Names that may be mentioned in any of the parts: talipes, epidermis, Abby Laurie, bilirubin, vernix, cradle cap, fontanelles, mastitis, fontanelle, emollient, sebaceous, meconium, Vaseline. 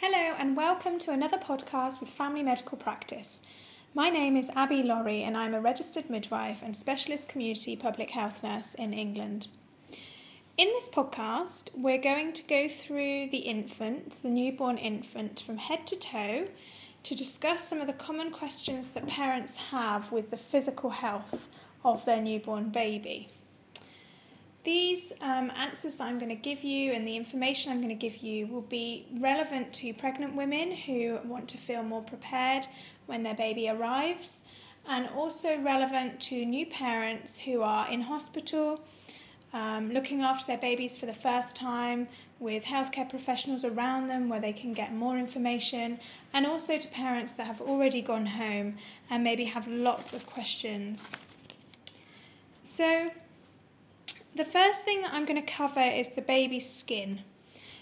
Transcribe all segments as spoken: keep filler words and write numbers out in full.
Hello and welcome to another podcast with Family Medical Practice. My name is Abby Laurie and I'm a registered midwife and specialist community public health nurse in England. In this podcast, we're going to go through the infant, the newborn infant, from head to toe to discuss some of the common questions that parents have with the physical health of their newborn baby. These um, answers that I'm going to give you and the information I'm going to give you will be relevant to pregnant women who want to feel more prepared when their baby arrives, and also relevant to new parents who are in hospital, um, looking after their babies for the first time, with healthcare professionals around them where they can get more information, and also to parents that have already gone home and maybe have lots of questions. So, the first thing that I'm going to cover is the baby's skin.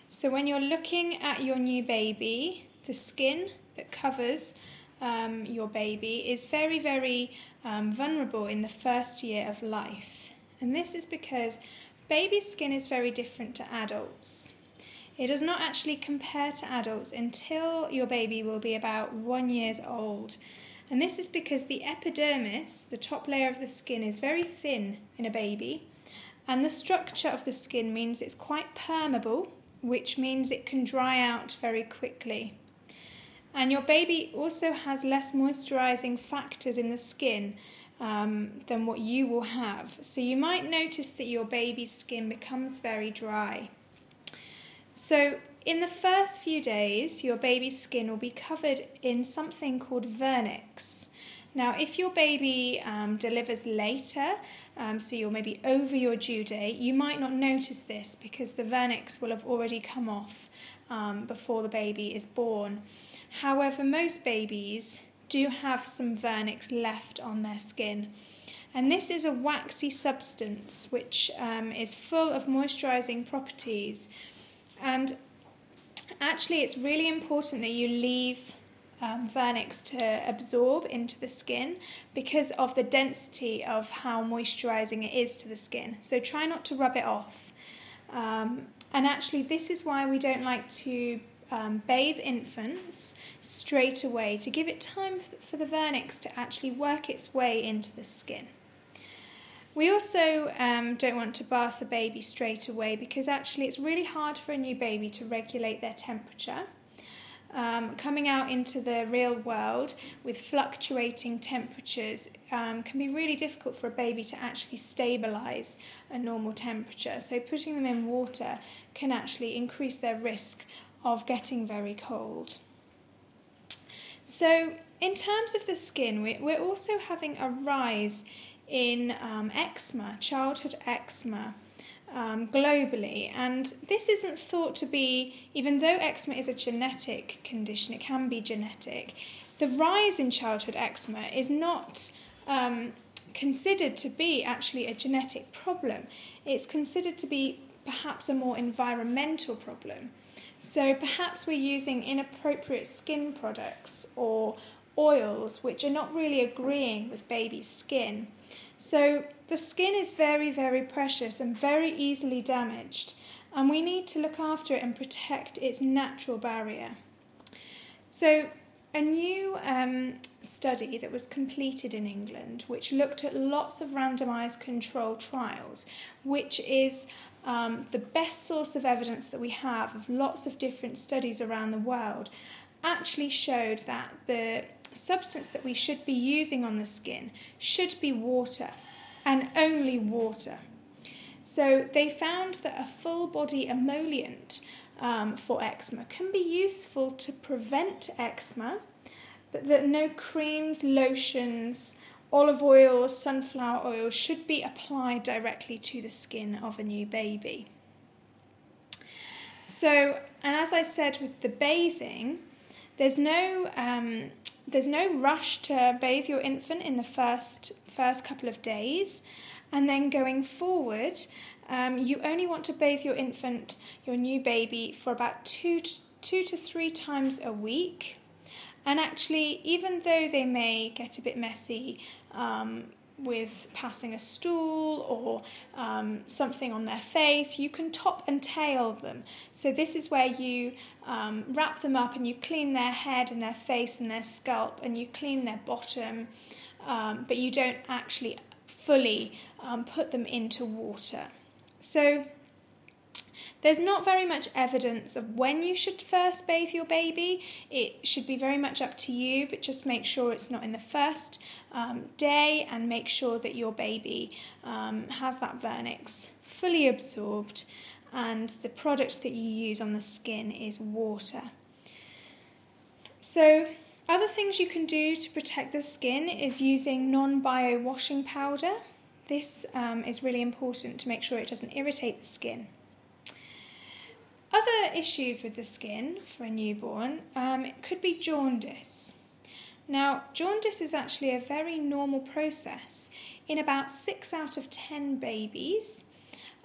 So when you're looking at your new baby, the skin that covers um, your baby is very, very um, vulnerable in the first year of life. And this is because baby's skin is very different to adults. It does not actually compare to adults until your baby will be about one year old. And this is because the epidermis, the top layer of the skin, is very thin in a baby. And the structure of the skin means it's quite permeable, which means it can dry out very quickly. And your baby also has less moisturising factors in the skin um, than what you will have. So you might notice that your baby's skin becomes very dry. So in the first few days, your baby's skin will be covered in something called vernix. Now, if your baby um, delivers later, um, so you're maybe over your due date, you might not notice this because the vernix will have already come off um, before the baby is born. However, most babies do have some vernix left on their skin. And this is a waxy substance which um, is full of moisturising properties. And actually, it's really important that you leave Um, vernix to absorb into the skin because of the density of how moisturising it is to the skin. So try not to rub it off. Um, and actually this is why we don't like to um, bathe infants straight away, to give it time f- for the vernix to actually work its way into the skin. We also um, don't want to bath the baby straight away because actually it's really hard for a new baby to regulate their temperature. Um, coming out into the real world with fluctuating temperatures um, can be really difficult for a baby to actually stabilise a normal temperature. So putting them in water can actually increase their risk of getting very cold. So in terms of the skin, we're also having a rise in um, eczema, childhood eczema. Um, globally, and this isn't thought to be, even though eczema is a genetic condition, it can be genetic, the rise in childhood eczema is not um, considered to be actually a genetic problem. It's considered to be perhaps a more environmental problem. So perhaps we're using inappropriate skin products or oils which are not really agreeing with baby's skin. So the skin is very, very precious and very easily damaged, and we need to look after it and protect its natural barrier. So a new um, study that was completed in England, which looked at lots of randomised control trials, which is um, the best source of evidence that we have of lots of different studies around the world, actually showed that the substance that we should be using on the skin should be water, and only water. So they found that a full body emollient um, for eczema can be useful to prevent eczema, but that no creams, lotions, olive oil or sunflower oil should be applied directly to the skin of a new baby. So, and as I said with the bathing, there's no um, there's no rush to bathe your infant in the first first couple of days, and then going forward, um, you only want to bathe your infant, your new baby, for about two to, two to three times a week. And actually, even though they may get a bit messy um, with passing a stool or um, something on their face, you can top and tail them. So this is where you um, wrap them up and you clean their head and their face and their scalp, and you clean their bottom, um, but you don't actually fully um, put them into water. So there's not very much evidence of when you should first bathe your baby. It should be very much up to you, but just make sure it's not in the first um, day, and make sure that your baby um, has that vernix fully absorbed and the product that you use on the skin is water. So other things you can do to protect the skin is using non-bio washing powder. This um, is really important to make sure it doesn't irritate the skin. Other issues with the skin for a newborn, um, it could be jaundice. Now, jaundice is actually a very normal process in about six out of ten babies,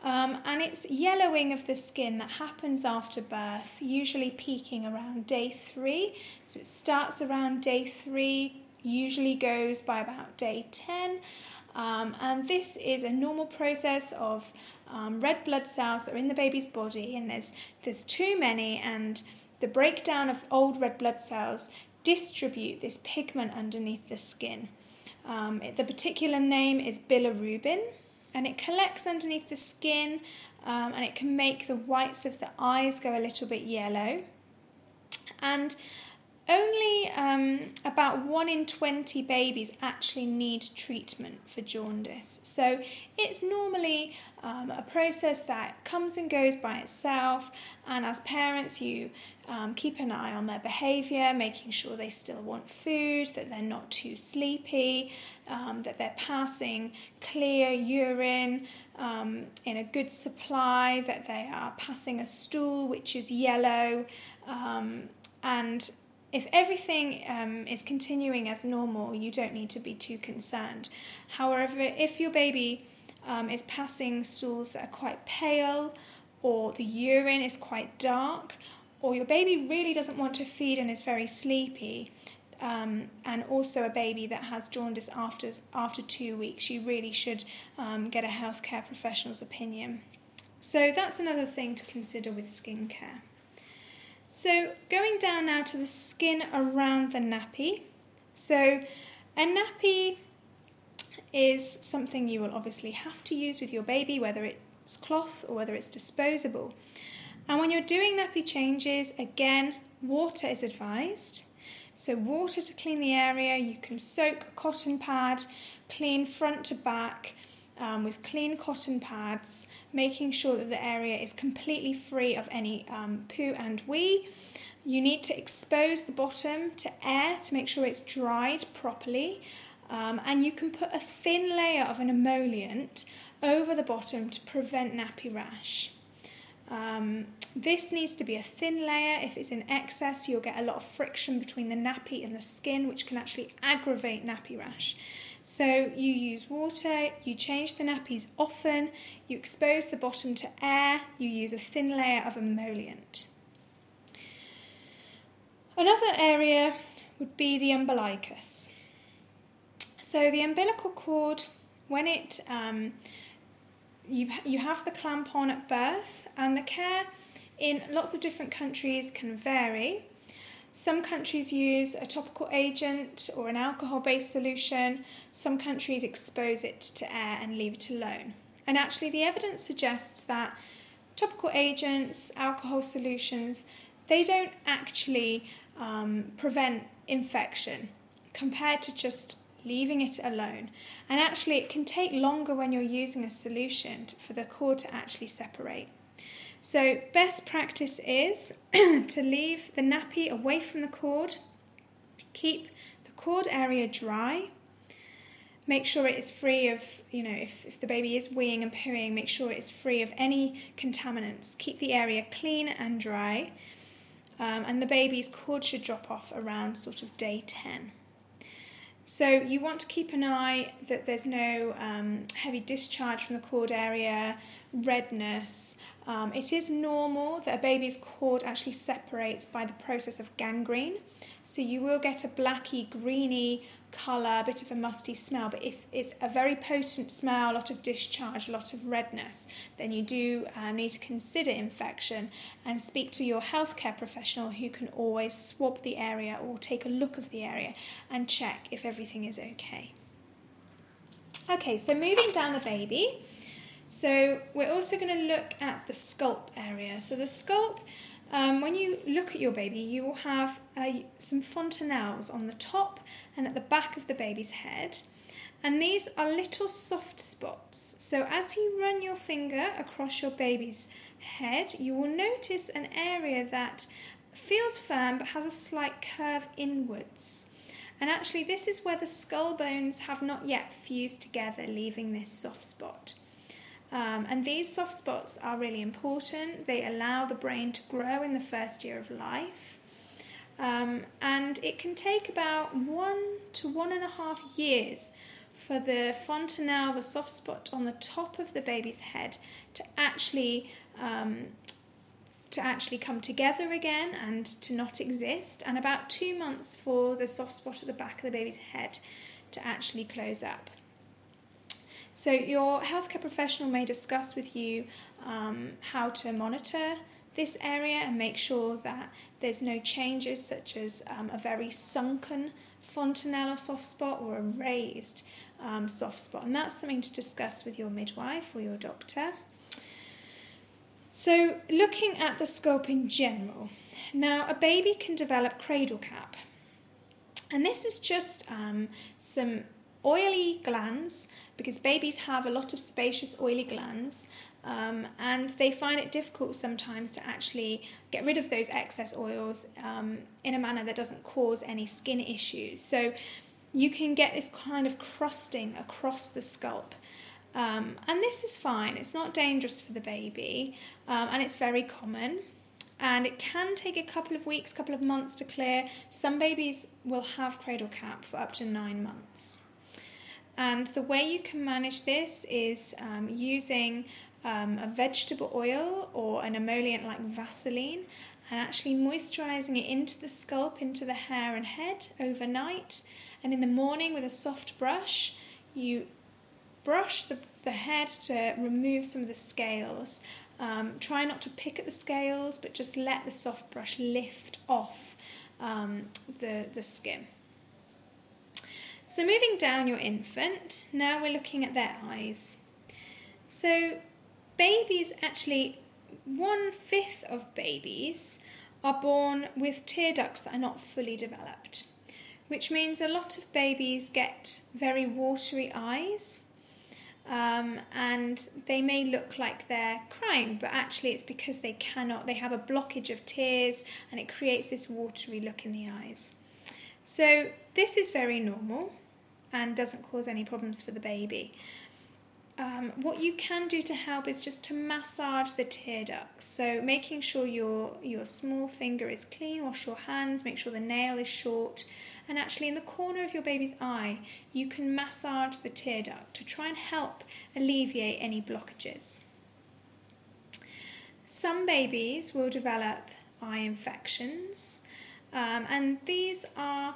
um, and it's yellowing of the skin that happens after birth, usually peaking around day three. So it starts around day three, usually goes by about day ten, um, and this is a normal process of Um, red blood cells that are in the baby's body, and there's there's too many, and the breakdown of old red blood cells distribute this pigment underneath the skin. Um, it, the particular name is bilirubin, and it collects underneath the skin, um, and it can make the whites of the eyes go a little bit yellow. And only um, about one in twenty babies actually need treatment for jaundice. So it's normally um, a process that comes and goes by itself, and as parents you um, keep an eye on their behaviour, making sure they still want food, that they're not too sleepy, um, that they're passing clear urine um, in a good supply, that they are passing a stool which is yellow, um, and if everything um, is continuing as normal, you don't need to be too concerned. However, if your baby um, is passing stools that are quite pale, or the urine is quite dark, or your baby really doesn't want to feed and is very sleepy, um, and also a baby that has jaundice after, after two weeks, you really should um, get a healthcare professional's opinion. So that's another thing to consider with skincare. So going down now to the skin around the nappy. So a nappy is something you will obviously have to use with your baby, whether it's cloth or whether it's disposable. And when you're doing nappy changes, again, water is advised. So water to clean the area. You can soak a cotton pad, clean front to back um, with clean cotton pads, making sure that the area is completely free of any um, poo and wee. You need to expose the bottom to air to make sure it's dried properly, um, and you can put a thin layer of an emollient over the bottom to prevent nappy rash. Um, this needs to be a thin layer. If it's in excess, you'll get a lot of friction between the nappy and the skin, which can actually aggravate nappy rash. So you use water, you change the nappies often, you expose the bottom to air, you use a thin layer of emollient. Another area would be the umbilicus. So the umbilical cord, when it um, you you have the clamp on at birth, and the care in lots of different countries can vary. Some countries use a topical agent or an alcohol-based solution. Some countries expose it to air and leave it alone. And actually the evidence suggests that topical agents, alcohol solutions, they don't actually um, prevent infection compared to just leaving it alone. And actually it can take longer when you're using a solution for the cord to actually separate. So best practice is to leave the nappy away from the cord, keep the cord area dry, make sure it is free of, you know, if, if the baby is weeing and pooing, make sure it's free of any contaminants, keep the area clean and dry, um, and the baby's cord should drop off around sort of day ten. So you want to keep an eye that there's no um, heavy discharge from the cord area, redness. Um, it is normal that a baby's cord actually separates by the process of gangrene. So you will get a blacky, greeny colour, a bit of a musty smell. But if it's a very potent smell, a lot of discharge, a lot of redness, then you do uh, need to consider infection and speak to your healthcare professional, who can always swab the area or take a look of the area and check if everything is okay. Okay, so moving down the baby. So we're also going to look at the scalp area. So the scalp, um, when you look at your baby, you will have uh, some fontanelles on the top and at the back of the baby's head. And these are little soft spots. So as you run your finger across your baby's head, you will notice an area that feels firm but has a slight curve inwards. And actually this is where the skull bones have not yet fused together, leaving this soft spot. Um, and these soft spots are really important. They allow the brain to grow in the first year of life. Um, and it can take about one to one and a half years for the fontanelle, the soft spot on the top of the baby's head, to actually um, to actually come together again and to not exist, and about two months for the soft spot at the back of the baby's head to actually close up. So your healthcare professional may discuss with you um, how to monitor this area and make sure that there's no changes, such as um, a very sunken fontanelle or soft spot, or a raised um, soft spot. And that's something to discuss with your midwife or your doctor. So looking at the scalp in general. Now, a baby can develop cradle cap. And this is just um, some oily glands, because babies have a lot of sebaceous oily glands, um, and they find it difficult sometimes to actually get rid of those excess oils um, in a manner that doesn't cause any skin issues. So you can get this kind of crusting across the scalp, um, and this is fine. It's not dangerous for the baby, um, and it's very common. And it can take a couple of weeks, couple of months to clear. Some babies will have cradle cap for up to nine months. And the way you can manage this is um, using um, a vegetable oil or an emollient like Vaseline, and actually moisturising it into the scalp, into the hair and head overnight. And in the morning with a soft brush, you brush the, the head to remove some of the scales. Um, try not to pick at the scales, but just let the soft brush lift off um, the, the skin. So moving down your infant, now we're looking at their eyes. So babies, actually one-fifth of babies are born with tear ducts that are not fully developed, which means a lot of babies get very watery eyes, um, and they may look like they're crying, but actually it's because they cannot, they have a blockage of tears, and it creates this watery look in the eyes. So this is very normal and doesn't cause any problems for the baby. Um, what you can do to help is just to massage the tear ducts. So making sure your, your small finger is clean, wash your hands, make sure the nail is short. And actually in the corner of your baby's eye, you can massage the tear duct to try and help alleviate any blockages. Some babies will develop eye infections. Um, and these are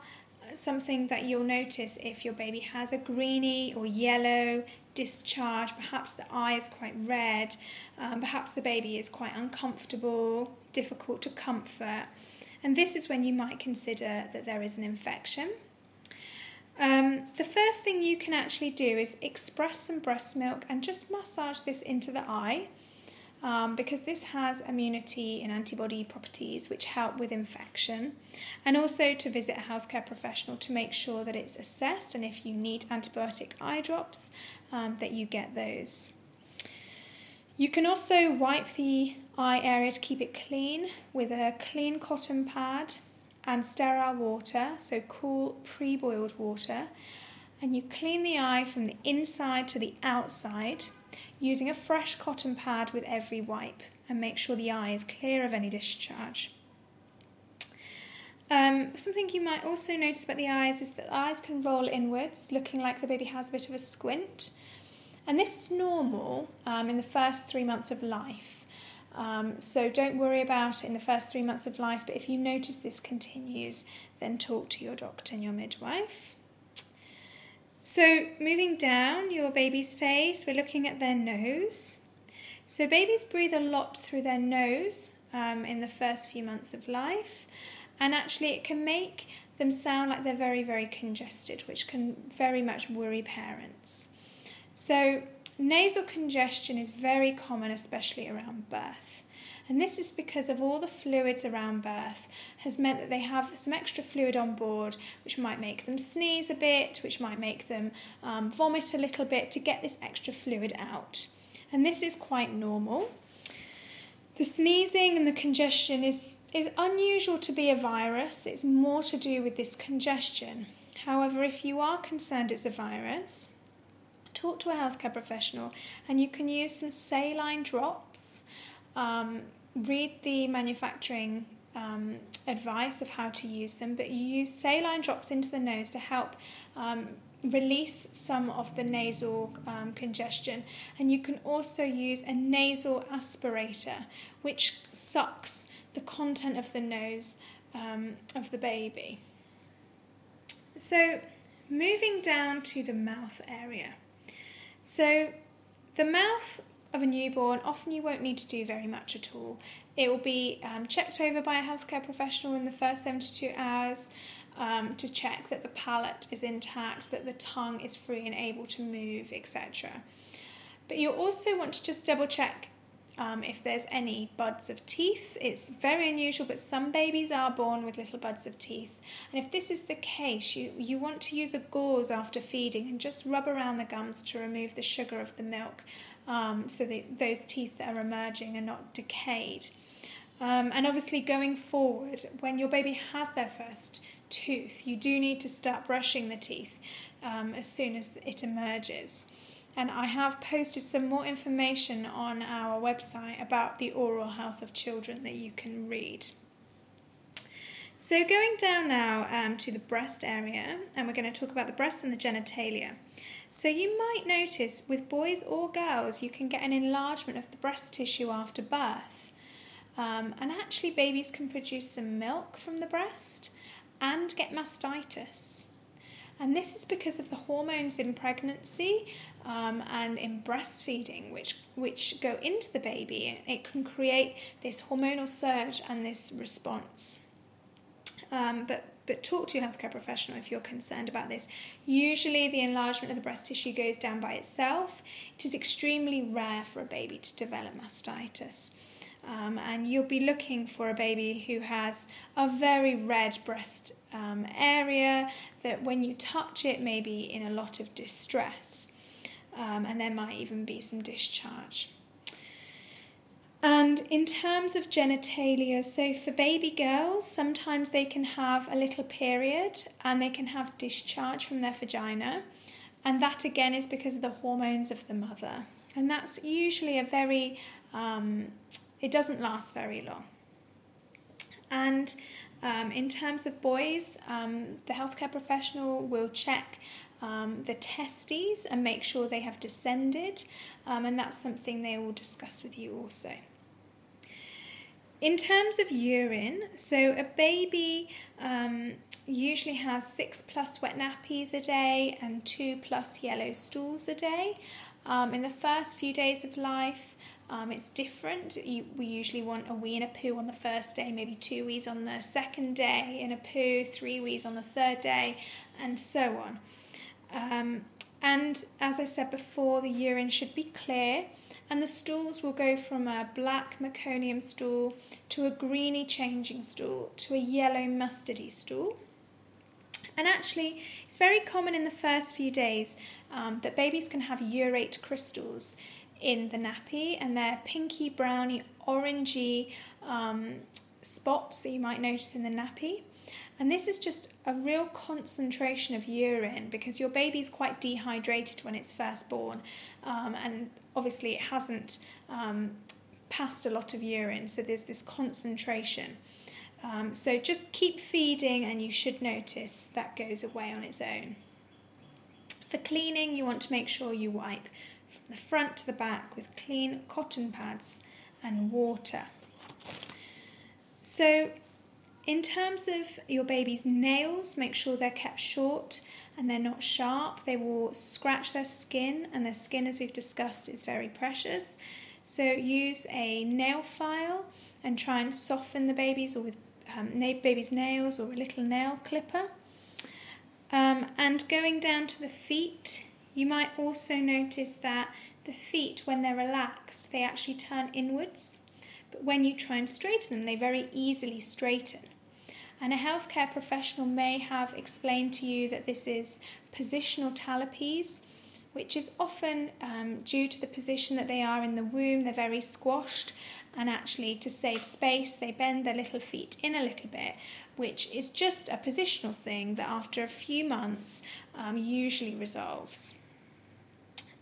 something that you'll notice if your baby has a greeny or yellow discharge. Perhaps the eye is quite red, um, perhaps the baby is quite uncomfortable, difficult to comfort. And this is when you might consider that there is an infection. Um, the first thing you can actually do is express some breast milk and just massage this into the eye, Um, because this has immunity and antibody properties which help with infection, and also to visit a healthcare professional to make sure that it's assessed, and if you need antibiotic eye drops, um, that you get those. You can also wipe the eye area to keep it clean with a clean cotton pad and sterile water, so cool pre-boiled water, and you clean the eye from the inside to the outside, using a fresh cotton pad with every wipe, and make sure the eye is clear of any discharge. Um, something you might also notice about the eyes is that the eyes can roll inwards, looking like the baby has a bit of a squint. And this is normal um, in the first three months of life. Um, so don't worry about it in the first three months of life, but if you notice this continues, then talk to your doctor and your midwife. So moving down your baby's face, we're looking at their nose. So babies breathe a lot through their nose um, in the first few months of life, and actually it can make them sound like they're very, very congested, which can very much worry parents. So nasal congestion is very common, especially around birth. And this is because of all the fluids around birth has meant that they have some extra fluid on board, which might make them sneeze a bit, which might make them um, vomit a little bit to get this extra fluid out. And this is quite normal. The sneezing and the congestion is is unusual to be a virus. It's more to do with this congestion. However, if you are concerned it's a virus, talk to a healthcare professional, and you can use some saline drops. Um, read the manufacturing um, advice of how to use them, but you use saline drops into the nose to help um, release some of the nasal um, congestion. And you can also use a nasal aspirator, which sucks the content of the nose um, of the baby. So moving down to the mouth area. So the mouth of a newborn, often you won't need to do very much at all. It will be um, checked over by a healthcare professional in the first seventy-two hours um, to check that the palate is intact, that the tongue is free and able to move, et cetera. But you also want to just double check um, if there's any buds of teeth. It's very unusual, but some babies are born with little buds of teeth. And if this is the case, you, you want to use a gauze after feeding and just rub around the gums to remove the sugar of the milk. Um, so the, those teeth that are emerging are not decayed. Um, and obviously going forward, when your baby has their first tooth, you do need to start brushing the teeth um, as soon as it emerges. And I have posted some more information on our website about the oral health of children that you can read. So going down now um, to the breast area, and we're going to talk about the breast and the genitalia. So you might notice with boys or girls, you can get an enlargement of the breast tissue after birth. Um, and actually babies can produce some milk from the breast and get mastitis. And this is because of the hormones in pregnancy um, and in breastfeeding, which, which go into the baby. It can create this hormonal surge and this response. Um, but But talk to your healthcare professional if you're concerned about this. Usually the enlargement of the breast tissue goes down by itself. It is extremely rare for a baby to develop mastitis. Um, and you'll be looking for a baby who has a very red breast um, area that when you touch it may be in a lot of distress. Um, and there might even be some discharge. And in terms of genitalia, so for baby girls, sometimes they can have a little period and they can have discharge from their vagina. And that again is because of the hormones of the mother. And that's usually a very, um, it doesn't last very long. And um, in terms of boys, um, the healthcare professional will check Um, the testes and make sure they have descended, um, and that's something they will discuss with you also. In terms of urine, so a baby um, usually has six plus wet nappies a day and two plus yellow stools a day. Um, in the first few days of life, um, it's different. You, we usually want a wee and a poo on the first day, maybe two wees on the second day, and a poo, three wees on the third day, and so on. Um, and as I said before, the urine should be clear, and the stools will go from a black meconium stool to a greeny changing stool to a yellow mustardy stool. And actually, it's very common in the first few days um, that babies can have urate crystals in the nappy, and they're pinky, browny, orangey um, spots that you might notice in the nappy. And this is just a real concentration of urine because your baby's quite dehydrated when it's first born. Um, and obviously it hasn't um, passed a lot of urine, so there's this concentration. Um, so just keep feeding and you should notice that goes away on its own. For cleaning, you want to make sure you wipe from the front to the back with clean cotton pads and water. So in terms of your baby's nails, make sure they're kept short and they're not sharp. They will scratch their skin, and their skin, as we've discussed, is very precious. So use a nail file and try and soften the babies, or with um, baby's nails or a little nail clipper. Um, and going down to the feet, you might also notice that the feet, when they're relaxed, they actually turn inwards. But when you try and straighten them, they very easily straighten. And a healthcare professional may have explained to you that this is positional talipes, which is often um, due to the position that they are in the womb. They're very squashed, and actually to save space, they bend their little feet in a little bit, which is just a positional thing that after a few months um, usually resolves.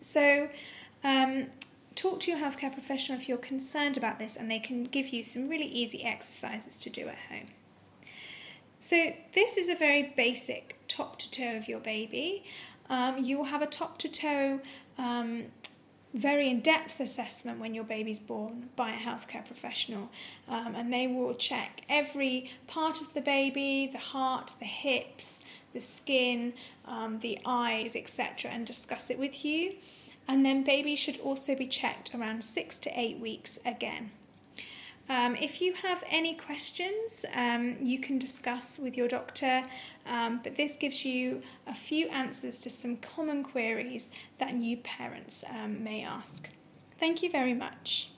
So um, talk to your healthcare professional if you're concerned about this, and they can give you some really easy exercises to do at home. So this is a very basic top to toe of your baby. Um, you will have a top to toe um, very in-depth assessment when your baby's born by a healthcare professional, um, and they will check every part of the baby, the heart, the hips, the skin, um, the eyes, et cetera, and discuss it with you. And then babies should also be checked around six to eight weeks again. Um, if you have any questions, um, you can discuss with your doctor, um, but this gives you a few answers to some common queries that new parents um, may ask. Thank you very much.